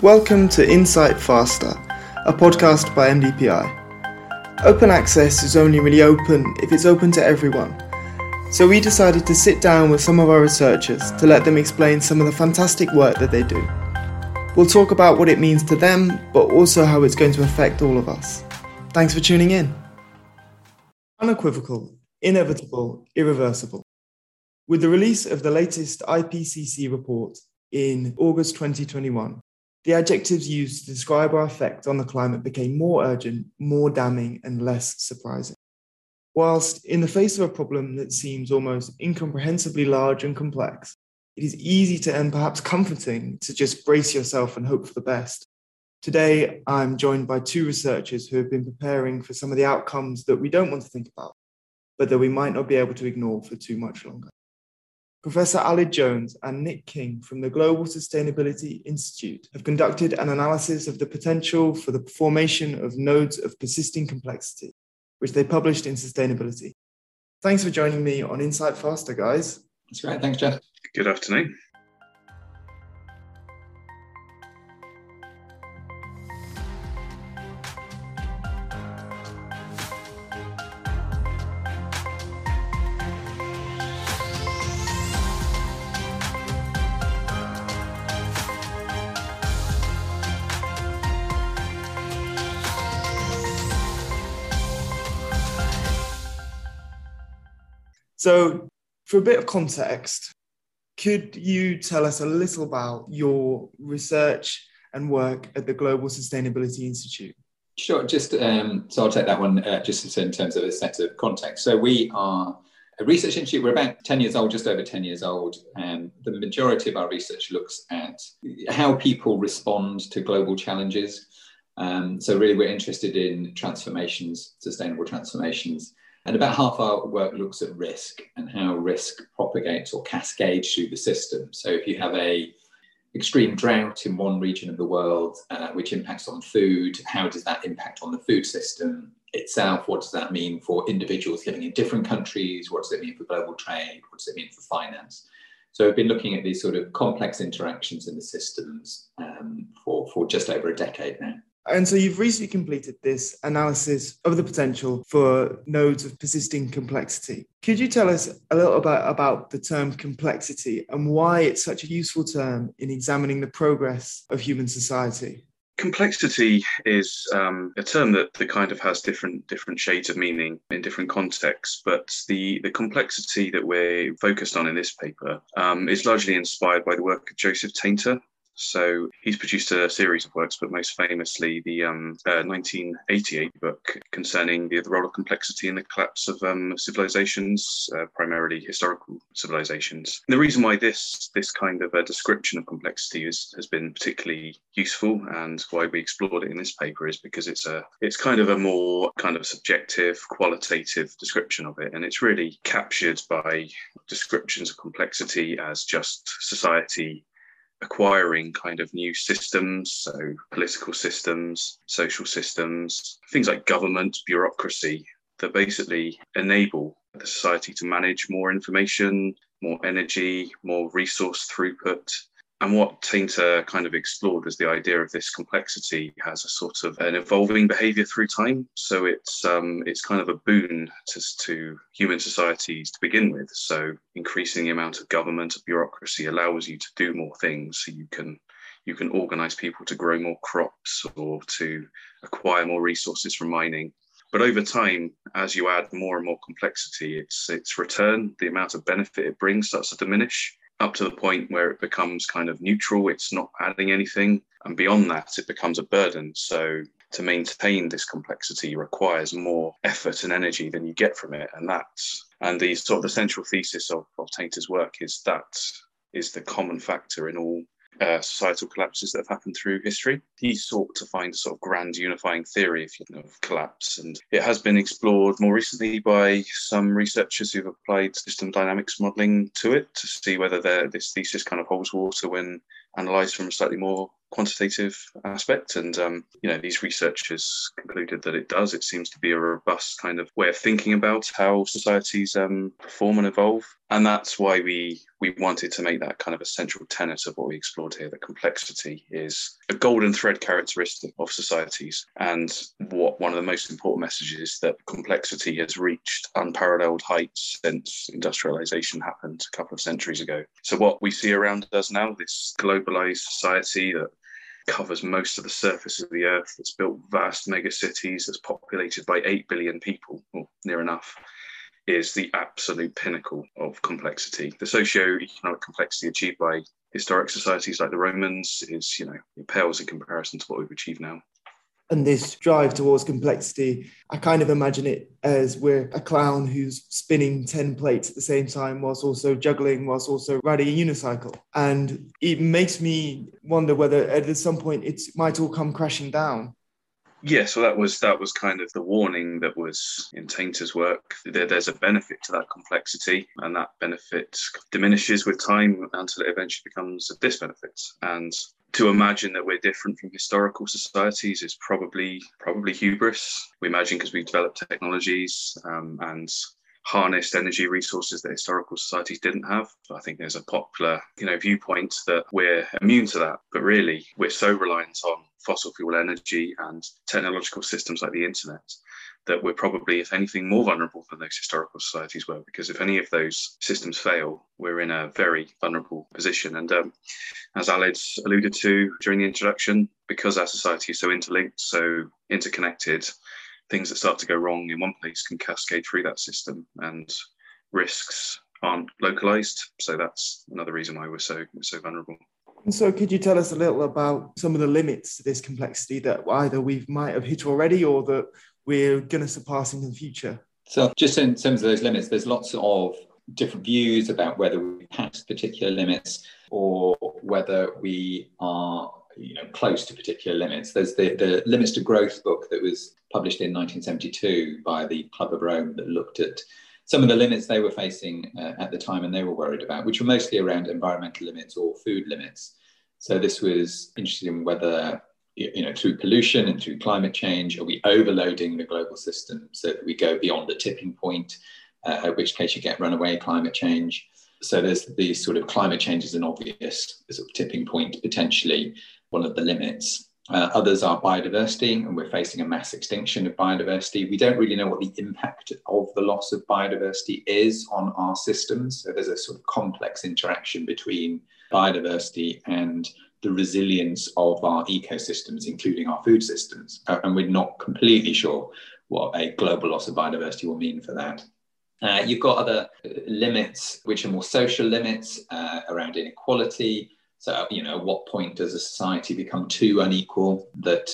Welcome to Insight Faster, a podcast by MDPI. Open access is only really open if it's open to everyone. So we decided to sit down with some of our researchers to let them explain some of the fantastic work that they do. We'll talk about what it means to them, but also how it's going to affect all of us. Thanks for tuning in. Unequivocal, inevitable, irreversible. With the release of the latest IPCC report in August 2021, the adjectives used to describe our effect on the climate became more urgent, more damning, and less surprising. Whilst in the face of a problem that seems almost incomprehensibly large and complex, it is easy to and perhaps comforting to just brace yourself and hope for the best. Today, I'm joined by two researchers who have been preparing for some of the outcomes that we don't want to think about, but that we might not be able to ignore for too much longer. Professor Aled Jones and Nick King from the Global Sustainability Institute have conducted an analysis of the potential for the formation of nodes of persisting complexity, which they published in Sustainability. Thanks for joining me on Insight Faster, guys. That's great. Thanks, Jeff. Good afternoon. So, for a bit of context, could you tell us a little about your research and work at the Global Sustainability Institute? Sure, just so I'll take that one just in terms of a set of context. So we are a research institute. We're about 10 years old, just over 10 years old. The majority of our research looks at how people respond to global challenges. So really we're interested in transformations, sustainable transformations. And about half our work looks at risk and how risk propagates or cascades through the system. So if you have an extreme drought in one region of the world, which impacts on food, how does that impact on the food system itself? What does that mean for individuals living in different countries? What does it mean for global trade? What does it mean for finance? So we've been looking at these sort of complex interactions in the systems for just over a decade now. And so you've recently completed this analysis of the potential for nodes of persisting complexity. Could you tell us a little bit about the term complexity and why it's such a useful term in examining the progress of human society? Complexity is a term that kind of has different shades of meaning in different contexts, but the complexity that we're focused on in this paper is largely inspired by the work of Joseph Tainter. So he's produced a series of works, but most famously the 1988 book concerning the role of complexity in the collapse of civilizations, primarily historical civilizations. And the reason why this kind of a description of complexity has been particularly useful and why we explored it in this paper is because it's kind of a more kind of subjective, qualitative description of it. And it's really captured by descriptions of complexity as just society acquiring kind of new systems, so political systems, social systems, things like government, bureaucracy, that basically enable the society to manage more information, more energy, more resource throughput. And what Tainter kind of explored was the idea of this complexity has a sort of an evolving behaviour through time. So it's kind of a boon to human societies to begin with. So increasing the amount of government, of bureaucracy allows you to do more things. So you can organise people to grow more crops or to acquire more resources from mining. But over time, as you add more and more complexity, its return, the amount of benefit it brings, starts to diminish, up to the point where it becomes kind of neutral, it's not adding anything. And beyond that, it becomes a burden. So to maintain this complexity requires more effort and energy than you get from it. And the sort of the central thesis of Tainter's work is that is the common factor in all societal collapses that have happened through history. He sought to find a sort of grand unifying theory of collapse, and it has been explored more recently by some researchers who've applied system dynamics modelling to it to see whether this thesis kind of holds water when analysed from a slightly more quantitative aspect. And these researchers concluded that it does. It seems to be a robust kind of way of thinking about how societies perform and evolve, and that's why we we wanted to make that kind of a central tenet of what we explored here, that complexity is a golden thread characteristic of societies. And what one of the most important messages is that complexity has reached unparalleled heights since industrialization happened a couple of centuries ago. So what we see around us now, this globalized society that covers most of the surface of the earth, that's built vast mega cities, that's populated by 8 billion people, or near enough, is the absolute pinnacle of complexity. The socio-economic complexity achieved by historic societies like the Romans is, it pales in comparison to what we've achieved now. And this drive towards complexity, I kind of imagine it as we're a clown who's spinning 10 plates at the same time whilst also juggling, whilst also riding a unicycle. And it makes me wonder whether at some point it might all come crashing down. Yeah, so that was kind of the warning that was in Tainter's work. There's a benefit to that complexity, and that benefit diminishes with time until it eventually becomes a disbenefit. And to imagine that we're different from historical societies is probably hubris. We imagine because we've developed technologies and harnessed energy resources that historical societies didn't have. I think there's a popular, viewpoint that we're immune to that, but really we're so reliant on fossil fuel energy and technological systems like the internet that we're probably, if anything, more vulnerable than those historical societies were, because if any of those systems fail, we're in a very vulnerable position. And as Aled alluded to during the introduction, because our society is so interlinked, so interconnected, things that start to go wrong in one place can cascade through that system, and risks aren't localized. So that's another reason why we're so vulnerable. And so could you tell us a little about some of the limits to this complexity that either we might have hit already or that we're going to surpass in the future? So just in terms of those limits, there's lots of different views about whether we've passed particular limits or whether we are close to particular limits. There's the Limits to Growth book that was published in 1972 by the Club of Rome that looked at some of the limits they were facing at the time and they were worried about, which were mostly around environmental limits or food limits. So this was interested in whether, through pollution and through climate change, are we overloading the global system so that we go beyond the tipping point, at which case you get runaway climate change. So there's these sort of climate change is an obvious sort of tipping point, potentially one of the limits. Others are biodiversity, and we're facing a mass extinction of biodiversity. We don't really know what the impact of the loss of biodiversity is on our systems. So there's a sort of complex interaction between biodiversity and the resilience of our ecosystems, including our food systems. And we're not completely sure what a global loss of biodiversity will mean for that. You've got other limits, which are more social limits around inequality. So, at what point does a society become too unequal that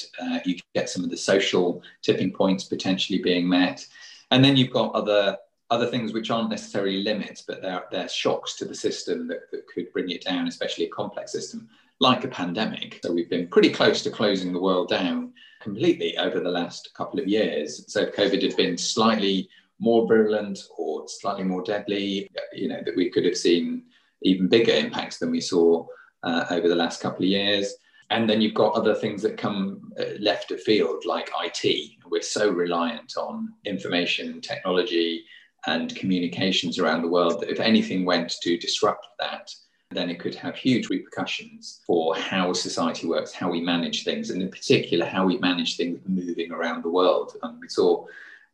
you get some of the social tipping points potentially being met? And then you've got other things which aren't necessarily limits, but they're shocks to the system that could bring it down, especially a complex system like a pandemic. So we've been pretty close to closing the world down completely over the last couple of years. So if COVID had been slightly more virulent or slightly more deadly, that we could have seen even bigger impacts than we saw over the last couple of years. And then you've got other things that come left of field, like IT. We're so reliant on information, technology, and communications around the world that if anything went to disrupt that, then it could have huge repercussions for how society works, how we manage things, and in particular, how we manage things moving around the world. And we saw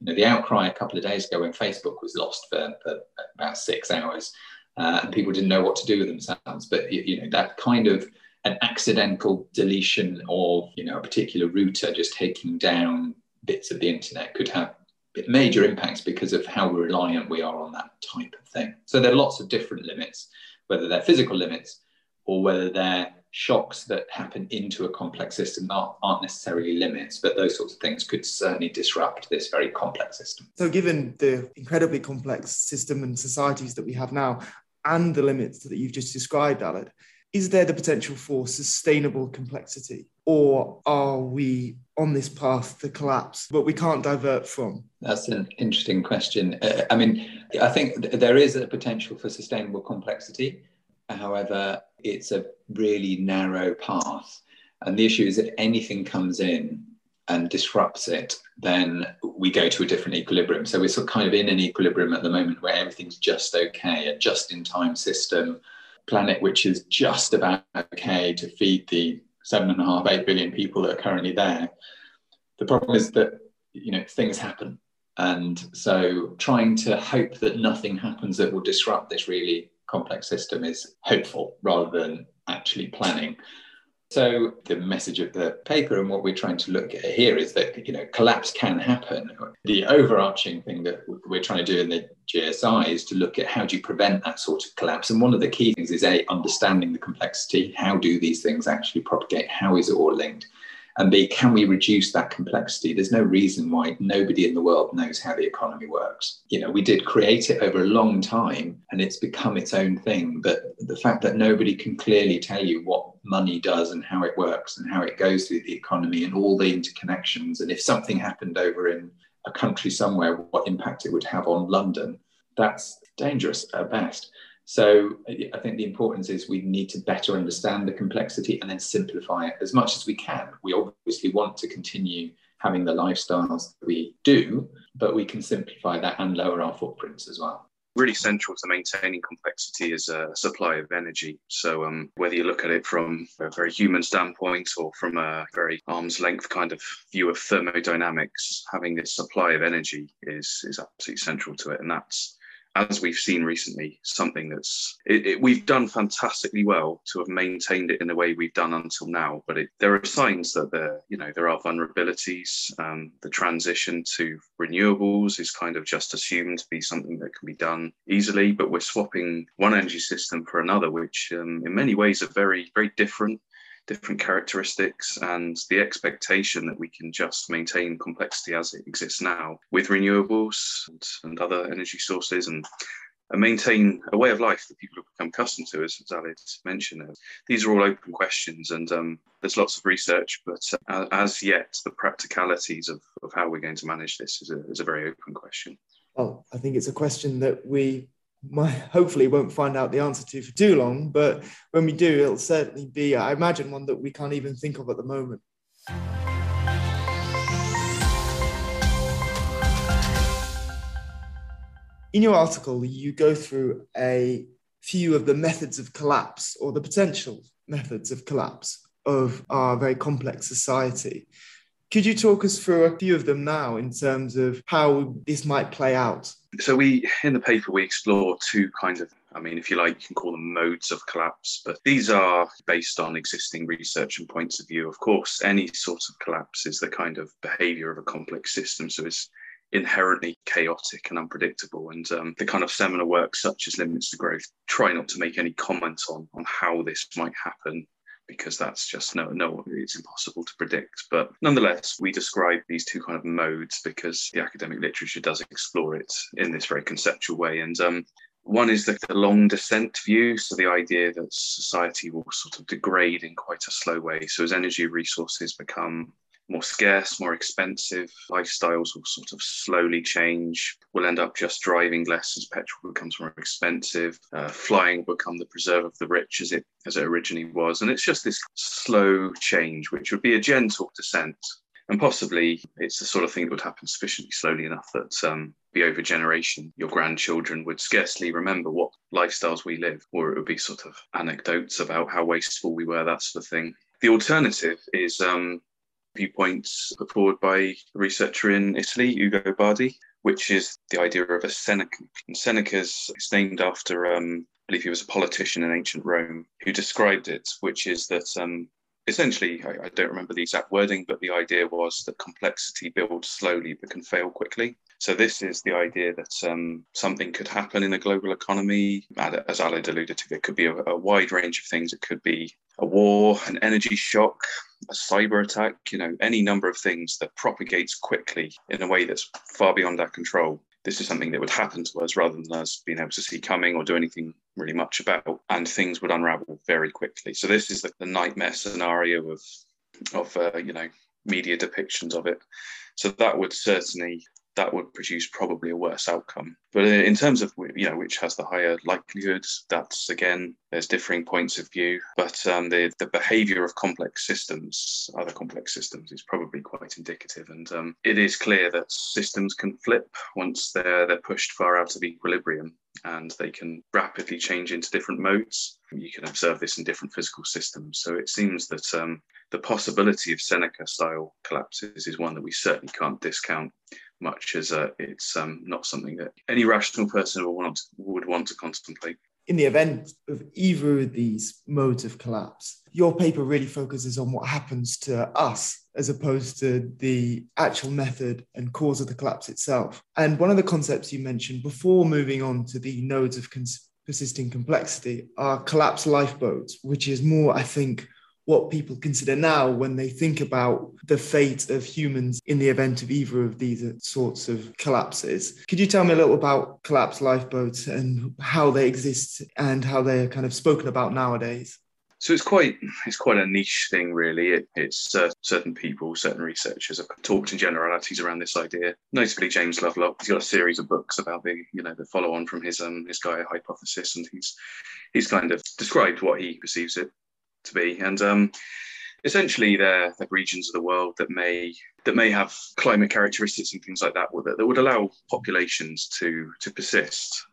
the outcry a couple of days ago when Facebook was lost for about 6 hours. And people didn't know what to do with themselves. But, that kind of an accidental deletion of, a particular router just taking down bits of the internet could have major impacts because of how reliant we are on that type of thing. So there are lots of different limits, whether they're physical limits or whether they're shocks that happen into a complex system that aren't necessarily limits, but those sorts of things could certainly disrupt this very complex system. So given the incredibly complex system and societies that we have now, and the limits that you've just described, Aled, is there the potential for sustainable complexity? Or are we on this path to collapse, but we can't divert from? That's an interesting question. I think there is a potential for sustainable complexity. However, it's a really narrow path. And the issue is if anything comes in and disrupts it, then we go to a different equilibrium. So we're sort of kind of in an equilibrium at the moment where everything's just okay, a just-in-time system, planet which is just about okay to feed the 7.5–8 billion people that are currently there. The problem is that, you know, things happen. And so trying to hope that nothing happens that will disrupt this really complex system is hopeful rather than actually planning. So the message of the paper and what we're trying to look at here is that, you know, collapse can happen. The overarching thing that we're trying to do in the GSI is to look at how do you prevent that sort of collapse. And one of the key things is A, understanding the complexity. How do these things actually propagate? How is it all linked? And B, can we reduce that complexity? There's no reason why nobody in the world knows how the economy works. You know, we did create it over a long time and it's become its own thing. But the fact that nobody can clearly tell you what money does and how it works and how it goes through the economy and all the interconnections, and if something happened over in a country somewhere, what impact it would have on London, that's dangerous at best. So I think the importance is we need to better understand the complexity and then simplify it as much as we can. We obviously want to continue having the lifestyles that we do, but we can simplify that and lower our footprints as well. Really central to maintaining complexity is a supply of energy. So whether you look at it from a very human standpoint or from a very arm's length kind of view of thermodynamics, having this supply of energy is absolutely central to it. And that's, as we've seen recently, something that's we've done fantastically well to have maintained it in the way we've done until now. But there are signs that there are vulnerabilities. The transition to renewables is kind of just assumed to be something that can be done easily, but we're swapping one energy system for another, which in many ways are very, very different characteristics, and the expectation that we can just maintain complexity as it exists now with renewables and other energy sources and maintain a way of life that people have become accustomed to, as Aled mentioned. These are all open questions, and there's lots of research, but as yet, the practicalities of how we're going to manage this is a very open question. Well, I think it's a question that we hopefully won't find out the answer to for too long, but when we do, it'll certainly be, I imagine, one that we can't even think of at the moment. In your article, you go through a few of the methods of collapse, or the potential methods of collapse, of our very complex society. Could you talk us through a few of them now in terms of how this might play out? So in the paper, we explore two kinds of, if you like, you can call them modes of collapse, but these are based on existing research and points of view. Of course, any sort of collapse is the kind of behavior of a complex system, so it's inherently chaotic and unpredictable. And the kind of seminal works such as Limits to Growth try not to make any comment on how this might happen, because that's just no, it's impossible to predict. But nonetheless, we describe these two kind of modes because the academic literature does explore it in this very conceptual way. And one is the long descent view. So the idea that society will sort of degrade in quite a slow way. So as energy resources become more scarce, more expensive, lifestyles will sort of slowly change. We'll end up just driving less as petrol becomes more expensive. Flying will become the preserve of the rich as it originally was. And it's just this slow change, which would be a gentle descent. And possibly it's the sort of thing that would happen sufficiently slowly enough that be over generation, your grandchildren would scarcely remember what lifestyles we live, or it would be sort of anecdotes about how wasteful we were, that sort of thing. The alternative is viewpoints put forward by a researcher in Italy, Ugo Bardi, which is the idea of a Seneca. And Seneca's is named after, I believe he was a politician in ancient Rome, who described it, which is that essentially, I don't remember the exact wording, but the idea was that complexity builds slowly but can fail quickly. So this is the idea that something could happen in the global economy. As Aled alluded to, there could be a wide range of things. It could be a war, an energy shock, a cyber attack, any number of things that propagates quickly in a way that's far beyond our control. This is something that would happen to us rather than us being able to see coming or do anything really much about, and things would unravel very quickly. So this is the nightmare scenario of media depictions of it. So that would certainly that would produce probably a worse outcome. But in terms of, you know, which has the higher likelihood, that's, again, there's differing points of view. But the behaviour of complex systems, other complex systems, is probably quite indicative. And it is clear that systems can flip once they're pushed far out of equilibrium, and they can rapidly change into different modes. You can observe this in different physical systems. So it seems that the possibility of Seneca-style collapses is one that we certainly can't discount, much as it's not something that any rational person would want to contemplate. In the event of either of these modes of collapse, your paper really focuses on what happens to us as opposed to the actual method and cause of the collapse itself. And one of the concepts you mentioned before moving on to the nodes of persisting complexity are collapse lifeboats, which is more, I think, what people consider now when they think about the fate of humans in the event of either of these sorts of collapses. Could you tell me a little about collapse lifeboats and how they exist and how they are kind of spoken about nowadays? So it's quite a niche thing, really. It's certain people, certain researchers have talked in generalities around this idea. Notably, James Lovelock. He's got a series of books about the follow on from his Gaia hypothesis, and he's kind of described what he perceives it to be. And essentially, they're regions of the world that may have climate characteristics and things like that would allow populations to persist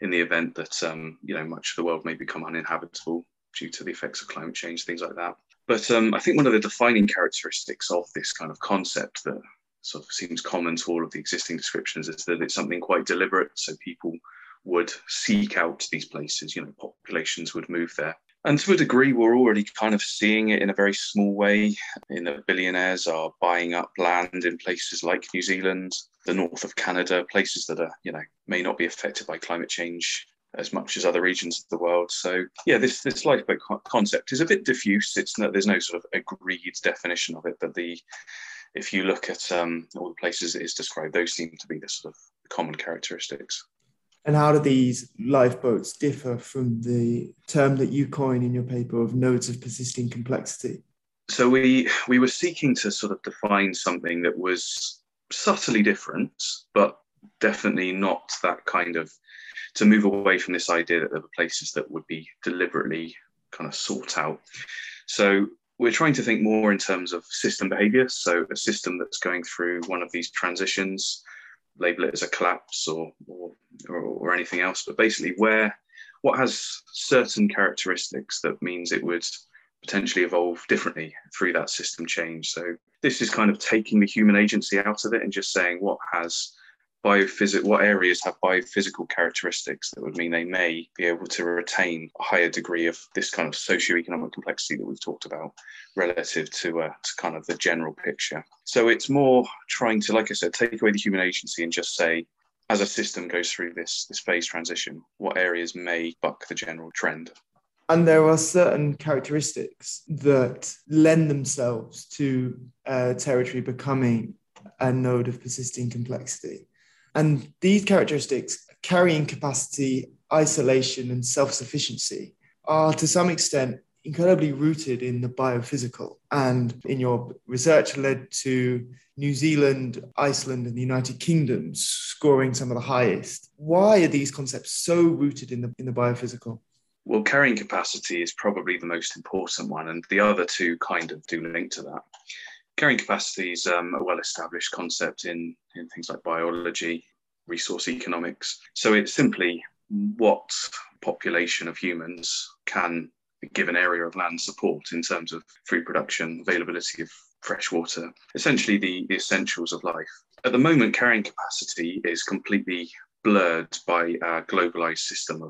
in the event that much of the world may become uninhabitable due to the effects of climate change, things like that. But I think one of the defining characteristics of this kind of concept that sort of seems common to all of the existing descriptions is that it's something quite deliberate. So people would seek out these places, populations would move there. And to a degree, we're already kind of seeing it in a very small way, in that billionaires are buying up land in places like New Zealand, the north of Canada, places that are, may not be affected by climate change as much as other regions of the world. So yeah, this lifeboat concept is a bit diffuse. There's no sort of agreed definition of it, but if you look at all the places it is described, those seem to be the sort of common characteristics. And how do these lifeboats differ from the term that you coin in your paper of nodes of persisting complexity? So we were seeking to sort of define something that was subtly different, but definitely not that kind of, to move away from this idea that there were places that would be deliberately kind of sought out. So we're trying to think more in terms of system behavior. So a system that's going through one of these transitions, label it as a collapse or anything else, but basically what has certain characteristics that means it would potentially evolve differently through that system change. So this is kind of taking the human agency out of it and just saying what areas have biophysical characteristics that would mean they may be able to retain a higher degree of this kind of socioeconomic complexity that we've talked about relative to kind of the general picture. So it's more trying to, like I said, take away the human agency and just say, as a system goes through this phase transition, what areas may buck the general trend. And there are certain characteristics that lend themselves to territory becoming a node of persisting complexity. And these characteristics, carrying capacity, isolation, and self-sufficiency, are to some extent incredibly rooted in the biophysical. And in your research led to New Zealand, Iceland, and the United Kingdom scoring some of the highest. Why are these concepts so rooted in the biophysical? Well, carrying capacity is probably the most important one, and the other two kind of do link to that. Carrying capacity is a well-established concept in things like biology, resource economics. So it's simply what population of humans can a given area of land support in terms of food production, availability of fresh water, essentially the essentials of life. At the moment, carrying capacity is completely blurred by a globalized system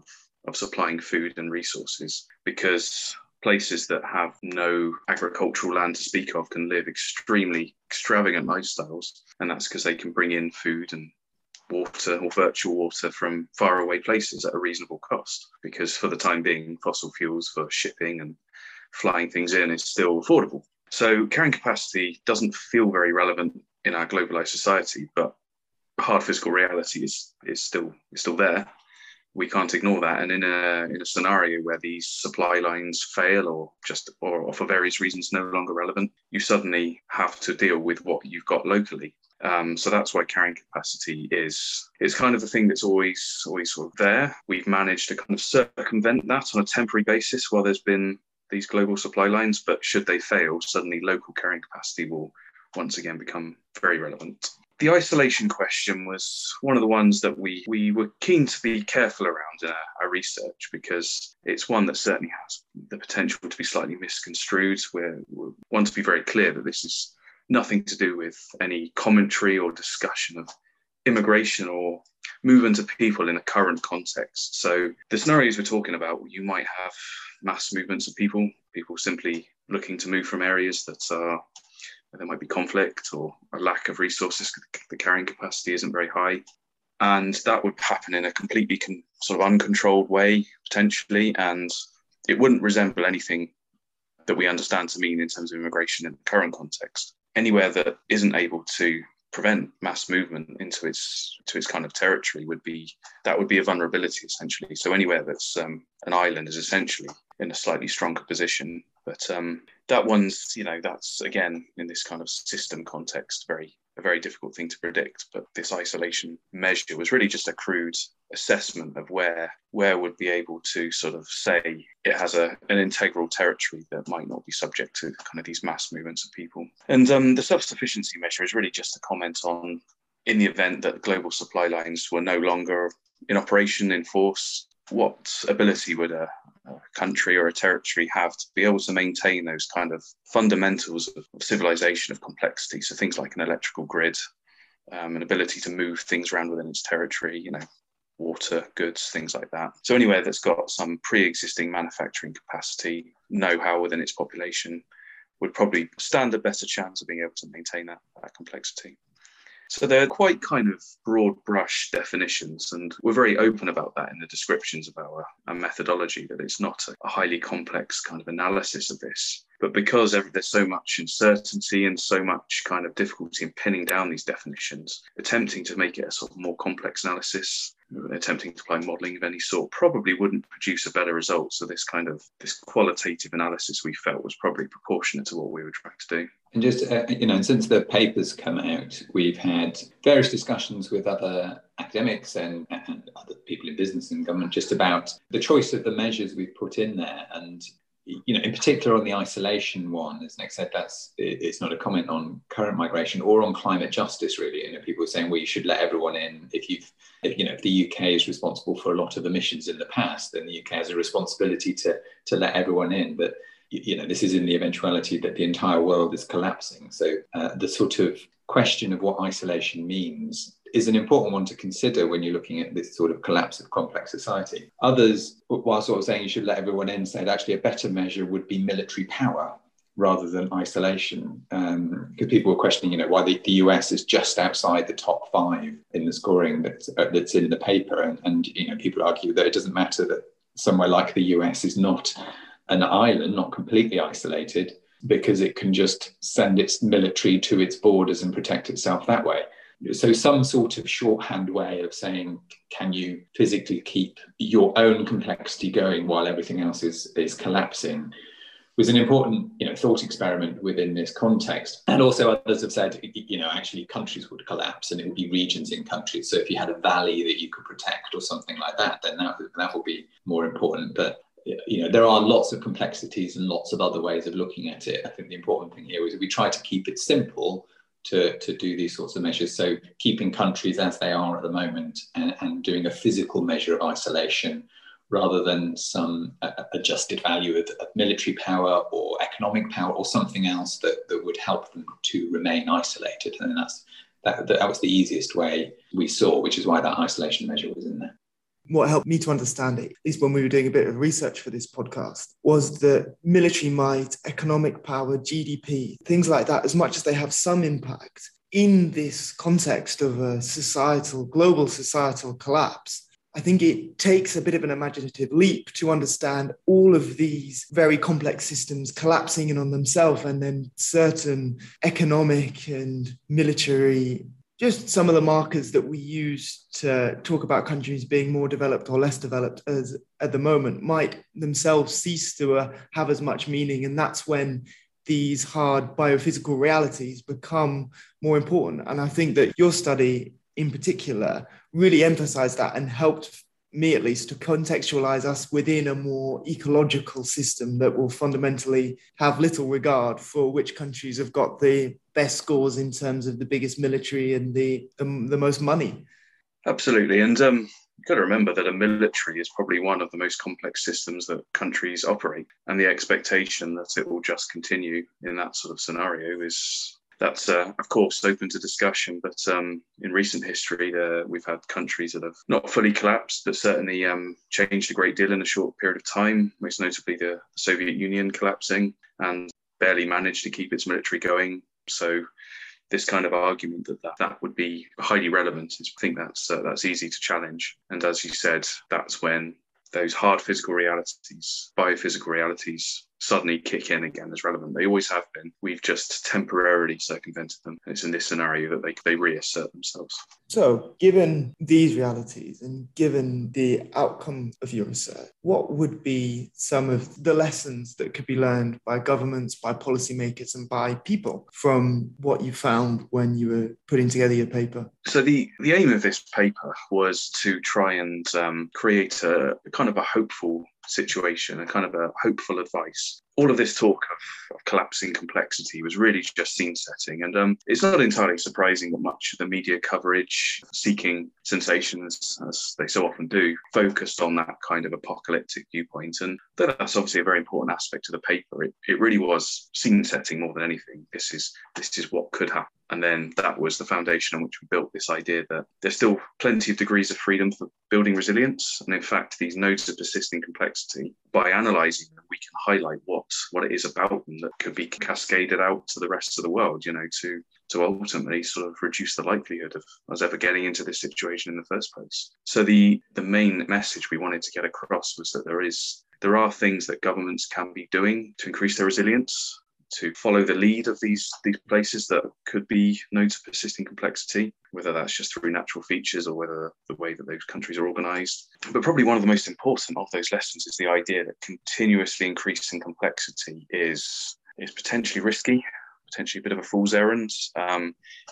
of supplying food and resources, because places that have no agricultural land to speak of can live extremely extravagant lifestyles, and that's because they can bring in food and water or virtual water from faraway places at a reasonable cost, because for the time being, fossil fuels for shipping and flying things in is still affordable. So carrying capacity doesn't feel very relevant in our globalized society, but hard physical reality is still there. We can't ignore that, and in a scenario where these supply lines fail or for various reasons no longer relevant, you suddenly have to deal with what you've got locally. So that's why carrying capacity is kind of the thing that's always sort of there. We've managed to kind of circumvent that on a temporary basis while there's been these global supply lines, but should they fail, suddenly local carrying capacity will once again become very relevant. The isolation question was one of the ones that we were keen to be careful around in our research, because it's one that certainly has the potential to be slightly misconstrued. We want to be very clear that this is nothing to do with any commentary or discussion of immigration or movement of people in a current context. So the scenarios we're talking about, you might have mass movements of people simply looking to move from areas that are there might be conflict or a lack of resources, the carrying capacity isn't very high. And that would happen in a completely sort of uncontrolled way, potentially, and it wouldn't resemble anything that we understand to mean in terms of immigration in the current context. Anywhere that isn't able to prevent mass movement into its kind of territory would be a vulnerability, essentially. So anywhere that's an island is essentially in a slightly stronger position. But that one's, that's, again, in this kind of system context, a very difficult thing to predict. But this isolation measure was really just a crude assessment of where would be able to sort of say it has an integral territory that might not be subject to kind of these mass movements of people. And the self-sufficiency measure is really just a comment on, in the event that global supply lines were no longer in operation, in force, what ability would a country or a territory have to be able to maintain those kind of fundamentals of civilization, of complexity. So things like an electrical grid, an ability to move things around within its territory, water, goods, things like that. So anywhere that's got some pre-existing manufacturing capacity, know-how within its population would probably stand a better chance of being able to maintain that complexity. So they're quite kind of broad brush definitions, and we're very open about that in the descriptions of our methodology, that it's not a highly complex kind of analysis of this. But because there's so much uncertainty and so much kind of difficulty in pinning down these definitions, attempting to make it a sort of more complex analysis, attempting to apply modelling of any sort, probably wouldn't produce a better result. So this qualitative analysis we felt was probably proportionate to what we were trying to do. And just, since the paper's come out, we've had various discussions with other academics and other people in business and government just about the choice of the measures we've put in there. And, in particular on the isolation one, as Nick said, it's not a comment on current migration or on climate justice, really. People are saying, well, you should let everyone in. If the UK is responsible for a lot of emissions in the past, then the UK has a responsibility to let everyone in. But this is in the eventuality that the entire world is collapsing. So the sort of question of what isolation means is an important one to consider when you're looking at this sort of collapse of complex society. Others, while sort of saying you should let everyone in, said actually a better measure would be military power rather than isolation. Because people were questioning, why the US is just outside the top five in the scoring that's in the paper. And people argue that it doesn't matter that somewhere like the US is not an island, not completely isolated, because it can just send its military to its borders and protect itself that way. So some sort of shorthand way of saying, can you physically keep your own complexity going while everything else is collapsing, was an important thought experiment within this context. And also others have said, actually countries would collapse and it would be regions in countries. So if you had a valley that you could protect or something like that, then that would be more important. But there are lots of complexities and lots of other ways of looking at it. I think the important thing here is we try to keep it simple to do these sorts of measures. So keeping countries as they are at the moment and doing a physical measure of isolation rather than some adjusted value of military power or economic power or something else that would help them to remain isolated. And that was the easiest way we saw, which is why that isolation measure was in there. What helped me to understand it, at least when we were doing a bit of research for this podcast, was that military might, economic power, GDP, things like that, as much as they have some impact in this context of a global societal collapse, I think it takes a bit of an imaginative leap to understand all of these very complex systems collapsing in on themselves, and then certain economic and military, just some of the markers that we use to talk about countries being more developed or less developed as at the moment might themselves cease to have as much meaning. And that's when these hard biophysical realities become more important. And I think that your study in particular really emphasized that and helped me, at least, to contextualize us within a more ecological system that will fundamentally have little regard for which countries have got the best scores in terms of the biggest military and the most money. Absolutely. And you've got to remember that a military is probably one of the most complex systems that countries operate. And the expectation that it will just continue in that sort of scenario is... That's, of course, open to discussion, but in recent history, we've had countries that have not fully collapsed, but certainly changed a great deal in a short period of time, most notably the Soviet Union collapsing, and barely managed to keep its military going. So this kind of argument that would be highly relevant, I think that's easy to challenge. And as you said, that's when those hard physical realities, biophysical realities, suddenly kick in again as relevant. They always have been. We've just temporarily circumvented them. It's in this scenario that they reassert themselves. So given these realities and given the outcome of your research, what would be some of the lessons that could be learned by governments, by policymakers and by people from what you found when you were putting together your paper? So the aim of this paper was to try and create a kind of a hopeful situation, a kind of a hopeful advice. All of this talk of collapsing complexity was really just scene setting, and it's not entirely surprising that much of the media coverage, seeking sensations as they so often do, focused on that kind of apocalyptic viewpoint. And that's obviously a very important aspect of the paper. It really was scene setting more than anything. This is what could happen. And then that was the foundation on which we built this idea that there's still plenty of degrees of freedom for building resilience. And in fact, these nodes of persisting complexity, by analysing them, we can highlight what it is about them that could be cascaded out to the rest of the world, you know, to ultimately sort of reduce the likelihood of us ever getting into this situation in the first place. So the main message we wanted to get across was that there are things that governments can be doing to increase their resilience, to follow the lead of these places that could be nodes of persisting complexity, whether that's just through natural features or whether the way that those countries are organised. But probably one of the most important of those lessons is the idea that continuously increasing complexity is potentially risky, potentially a bit of a fool's errand.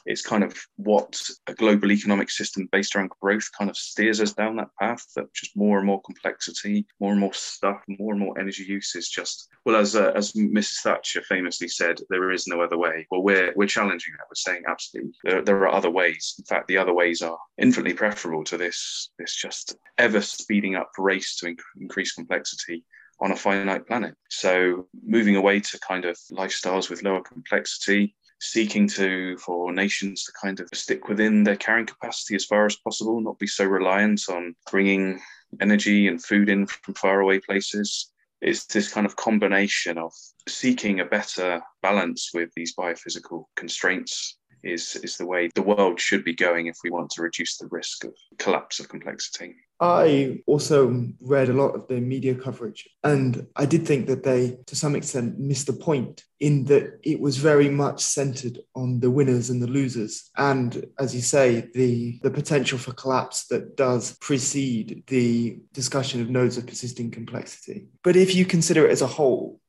It's kind of what a global economic system based around growth kind of steers us down that path, that just more and more complexity, more and more stuff, more and more energy use is just, well, as Mrs. Thatcher famously said, there is no other way. Well, we're challenging that. We're saying absolutely there are other ways. In fact, the other ways are infinitely preferable to this just ever speeding up race to increase complexity on a finite planet. So moving away to kind of lifestyles with lower complexity, seeking for nations to kind of stick within their carrying capacity as far as possible, not be so reliant on bringing energy and food in from faraway places. It's this kind of combination of seeking a better balance with these biophysical constraints is the way the world should be going if we want to reduce the risk of collapse of complexity. I also read a lot of the media coverage, and I did think that they, to some extent, missed the point in that it was very much centered on the winners and the losers. And as you say, the potential for collapse that does precede the discussion of nodes of persisting complexity. But if you consider it as a whole,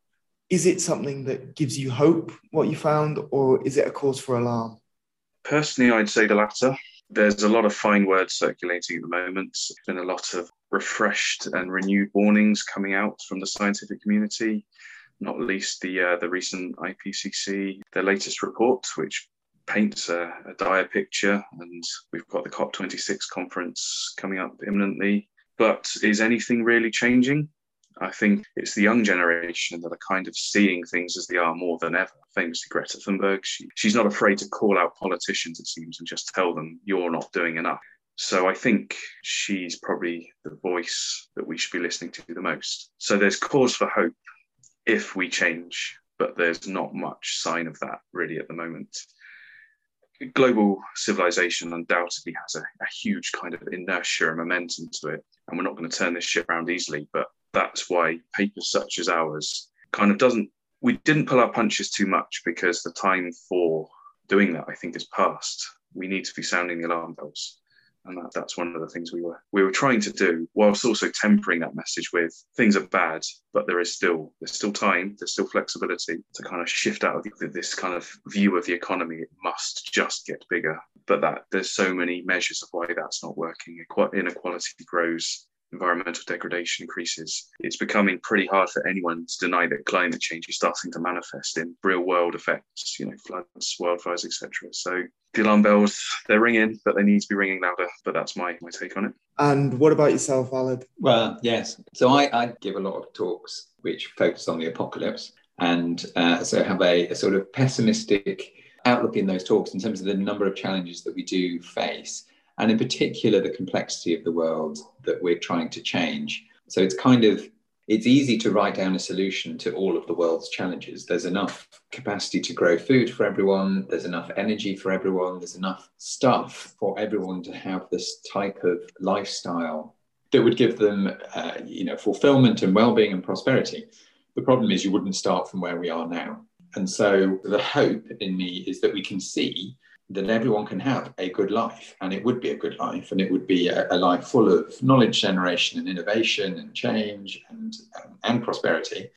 is it something that gives you hope, what you found, or is it a cause for alarm? Personally, I'd say the latter. There's a lot of fine words circulating at the moment. There's been a lot of refreshed and renewed warnings coming out from the scientific community, not least the recent IPCC, their latest report, which paints a dire picture. And we've got the COP26 conference coming up imminently. But is anything really changing? I think it's the young generation that are kind of seeing things as they are more than ever. Famously, Greta Thunberg, she's not afraid to call out politicians, it seems, and just tell them you're not doing enough. So I think she's probably the voice that we should be listening to the most. So there's cause for hope if we change, but there's not much sign of that really at the moment. Global civilization undoubtedly has a huge kind of inertia and momentum to it, and we're not going to turn this ship around easily, but that's why papers such as ours kind of we didn't pull our punches too much because the time for doing that, I think, is past. We need to be sounding the alarm bells. And that's one of the things we were trying to do, whilst also tempering that message with things are bad, but there's still time, there's still flexibility to kind of shift out of this kind of view of the economy. It must just get bigger. But that there's so many measures of why that's not working. Inequality grows, environmental degradation increases. It's becoming pretty hard for anyone to deny that climate change is starting to manifest in real world effects, floods, wildfires, etc. So the alarm bells, they're ringing, but they need to be ringing louder. But that's my take on it. And what about yourself, Aled? Well, yes. So I give a lot of talks which focus on the apocalypse, and so have a sort of pessimistic outlook in those talks in terms of the number of challenges that we do face, and in particular the complexity of the world that we're trying to change. So it's easy to write down a solution to all of the world's challenges. There's enough capacity to grow food for everyone. There's enough energy for everyone. There's enough stuff for everyone to have this type of lifestyle that would give them, fulfillment and well-being and prosperity. The problem is you wouldn't start from where we are now. And so the hope in me is that we can see that everyone can have a good life, and it would be a good life, and it would be a life full of knowledge generation and innovation and change and prosperity.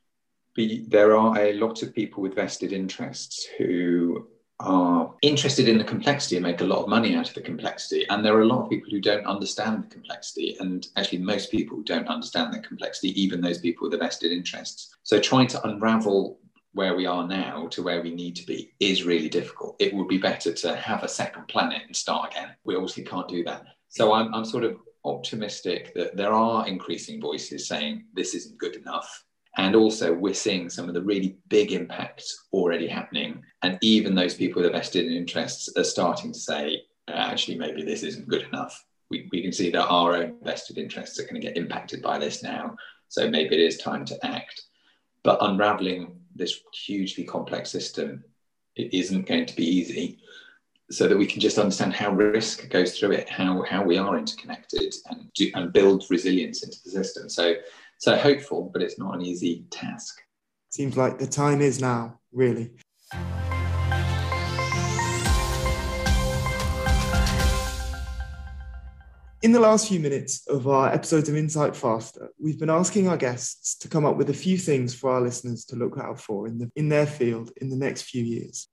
But there are a lot of people with vested interests who are interested in the complexity and make a lot of money out of the complexity. And there are a lot of people who don't understand the complexity, and actually most people don't understand the complexity, even those people with the vested interests. So trying to unravel where we are now to where we need to be is really difficult. It would be better to have a second planet and start again. We obviously can't do that. So I'm sort of optimistic that there are increasing voices saying this isn't good enough. And also we're seeing some of the really big impacts already happening. And even those people with vested interests are starting to say, actually, maybe this isn't good enough. We can see that our own vested interests are going to get impacted by this now. So maybe it is time to act. But unraveling this hugely complex system, it isn't going to be easy, so that we can just understand how risk goes through it, how we are interconnected, and build resilience into the system. So hopeful, but it's not an easy task. Seems like the time is now, really. In the last few minutes of our episodes of Insight Faster, we've been asking our guests to come up with a few things for our listeners to look out for in their field in the next few years.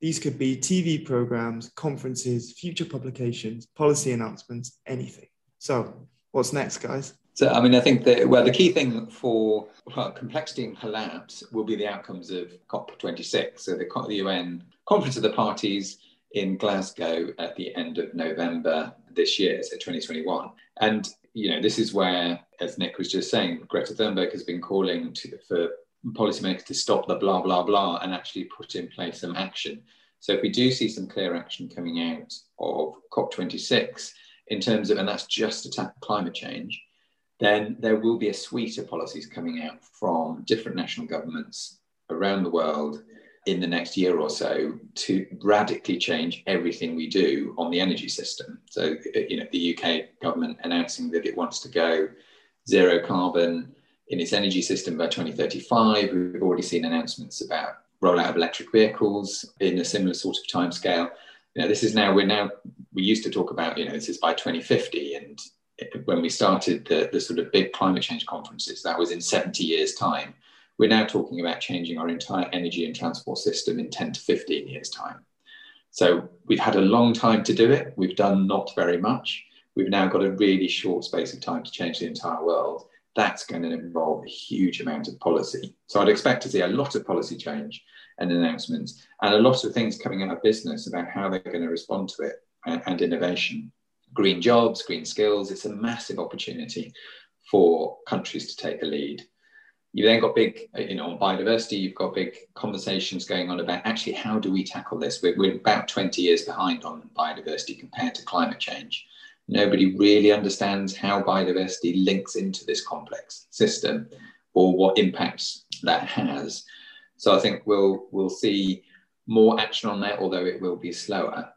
These could be TV programs, conferences, future publications, policy announcements, anything. So what's next, guys? So, I think that, the key thing for complexity and collapse will be the outcomes of COP26, so the UN Conference of the Parties in Glasgow at the end of November this year, so 2021. And, this is where, as Nick was just saying, Greta Thunberg has been calling for policymakers to stop the blah, blah, blah, and actually put in place some action. So if we do see some clear action coming out of COP26 in terms of, and that's just to tackle climate change, then there will be a suite of policies coming out from different national governments around the world in the next year or so to radically change everything we do on the energy system. So, the UK government announcing that it wants to go zero carbon in its energy system by 2035. We've already seen announcements about rollout of electric vehicles in a similar sort of timescale. We used to talk about, this is by 2050. And when we started the sort of big climate change conferences, that was in 70 years' time. We're now talking about changing our entire energy and transport system in 10 to 15 years' time. So we've had a long time to do it. We've done not very much. We've now got a really short space of time to change the entire world. That's going to involve a huge amount of policy. So I'd expect to see a lot of policy change and announcements, and a lot of things coming out of business about how they're going to respond to it, and innovation. Green jobs, green skills. It's a massive opportunity for countries to take the lead. You then got big, on biodiversity, you've got big conversations going on about actually how do we tackle this? We're about 20 years behind on biodiversity compared to climate change. Nobody really understands how biodiversity links into this complex system or what impacts that has. So I think we'll see more action on that, although it will be slower.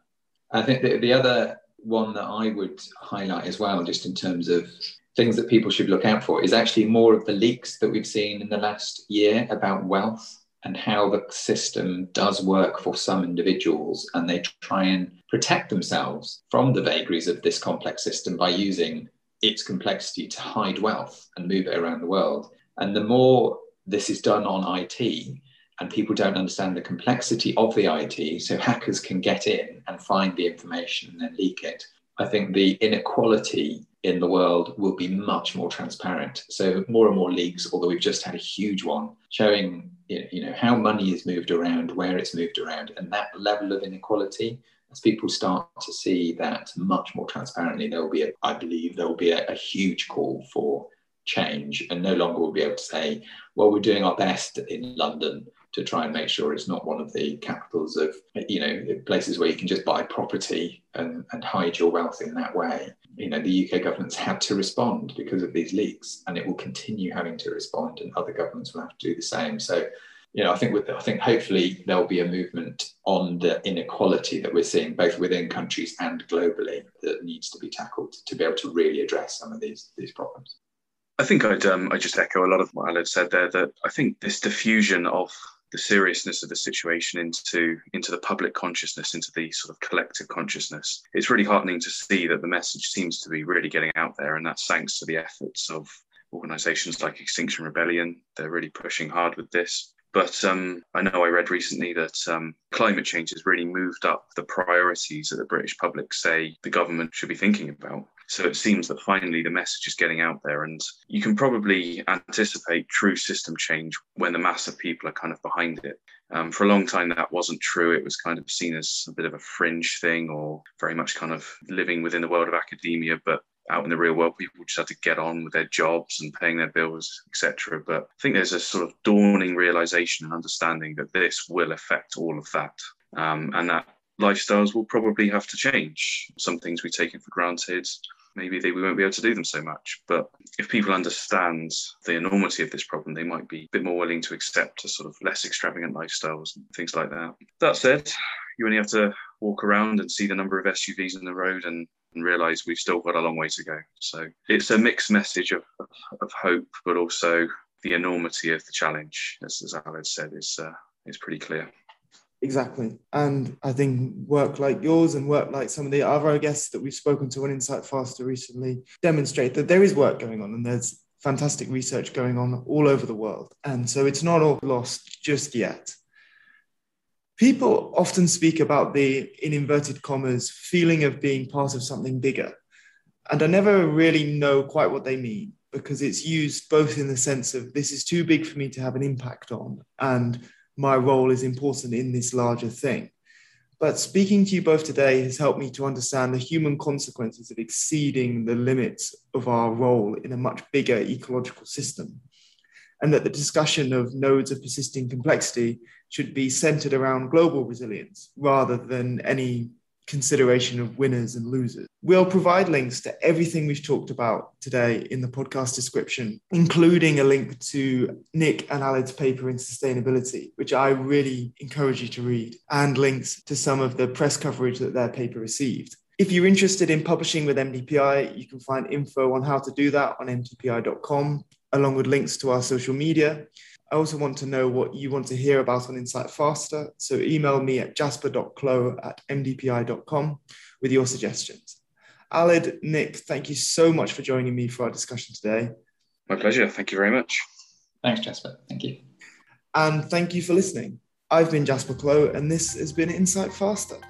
I think the other one that I would highlight as well, just in terms of things that people should look out for, is actually more of the leaks that we've seen in the last year about wealth and how the system does work for some individuals, and they try and protect themselves from the vagaries of this complex system by using its complexity to hide wealth and move it around the world. And the more this is done on IT, and people don't understand the complexity of the IT, so hackers can get in and find the information and then leak it, I think the inequality in the world will be much more transparent. So more and more leaks, although we've just had a huge one showing, you know, how money is moved around, where it's moved around, and that level of inequality. As people start to see that much more transparently, there will be, I believe there will be a huge call for change, and no longer will be able to say, well, we're doing our best in London to try and make sure it's not one of the capitals of, you know, places where you can just buy property and hide your wealth in that way. You know, the UK government's had to respond because of these leaks, and it will continue having to respond, and other governments will have to do the same. So, you know, I think hopefully there'll be a movement on the inequality that we're seeing both within countries and globally that needs to be tackled to be able to really address some of these problems. I think I just echo a lot of what Aled said there, that I think this diffusion of the seriousness of the situation into the public consciousness, into the sort of collective consciousness. It's really heartening to see that the message seems to be really getting out there, and that's thanks to the efforts of organisations like Extinction Rebellion. They're really pushing hard with this. But I know I read recently that climate change has really moved up the priorities that the British public say the government should be thinking about. So it seems that finally the message is getting out there, and you can probably anticipate true system change when the mass of people are kind of behind it. For a long time, that wasn't true. It was kind of seen as a bit of a fringe thing, or very much kind of living within the world of academia, but out in the real world, people just had to get on with their jobs and paying their bills, etc. But I think there's a sort of dawning realization and understanding that this will affect all of that, and that lifestyles will probably have to change. Some things we've taken for granted, maybe we won't be able to do them so much. But if people understand the enormity of this problem, they might be a bit more willing to accept a sort of less extravagant lifestyles and things like that. That said, you only have to walk around and see the number of SUVs on the road and realise we've still got a long way to go. So it's a mixed message of hope, but also the enormity of the challenge, as Aled said, is pretty clear. Exactly. And I think work like yours and work like some of the other guests that we've spoken to on Insight Faster recently demonstrate that there is work going on, and there's fantastic research going on all over the world. And so it's not all lost just yet. People often speak about the, in inverted commas, feeling of being part of something bigger. And I never really know quite what they mean, because it's used both in the sense of this is too big for me to have an impact on, and my role is important in this larger thing. But speaking to you both today has helped me to understand the human consequences of exceeding the limits of our role in a much bigger ecological system, and that the discussion of nodes of persisting complexity should be centered around global resilience rather than any consideration of winners and losers. We'll provide links to everything we've talked about today in the podcast description, including a link to Nick and Aled's paper in Sustainability, which I really encourage you to read, and links to some of the press coverage that their paper received. If you're interested in publishing with MDPI, you can find info on how to do that on mdpi.com, along with links to our social media. I also want to know what you want to hear about on Insight Faster, so email me at jasper.cloe@mdpi.com with your suggestions. Aled, Nick, thank you so much for joining me for our discussion today. My pleasure. Thank you very much. Thanks, Jasper. Thank you. And thank you for listening. I've been Jasper Cloe, and this has been Insight Faster.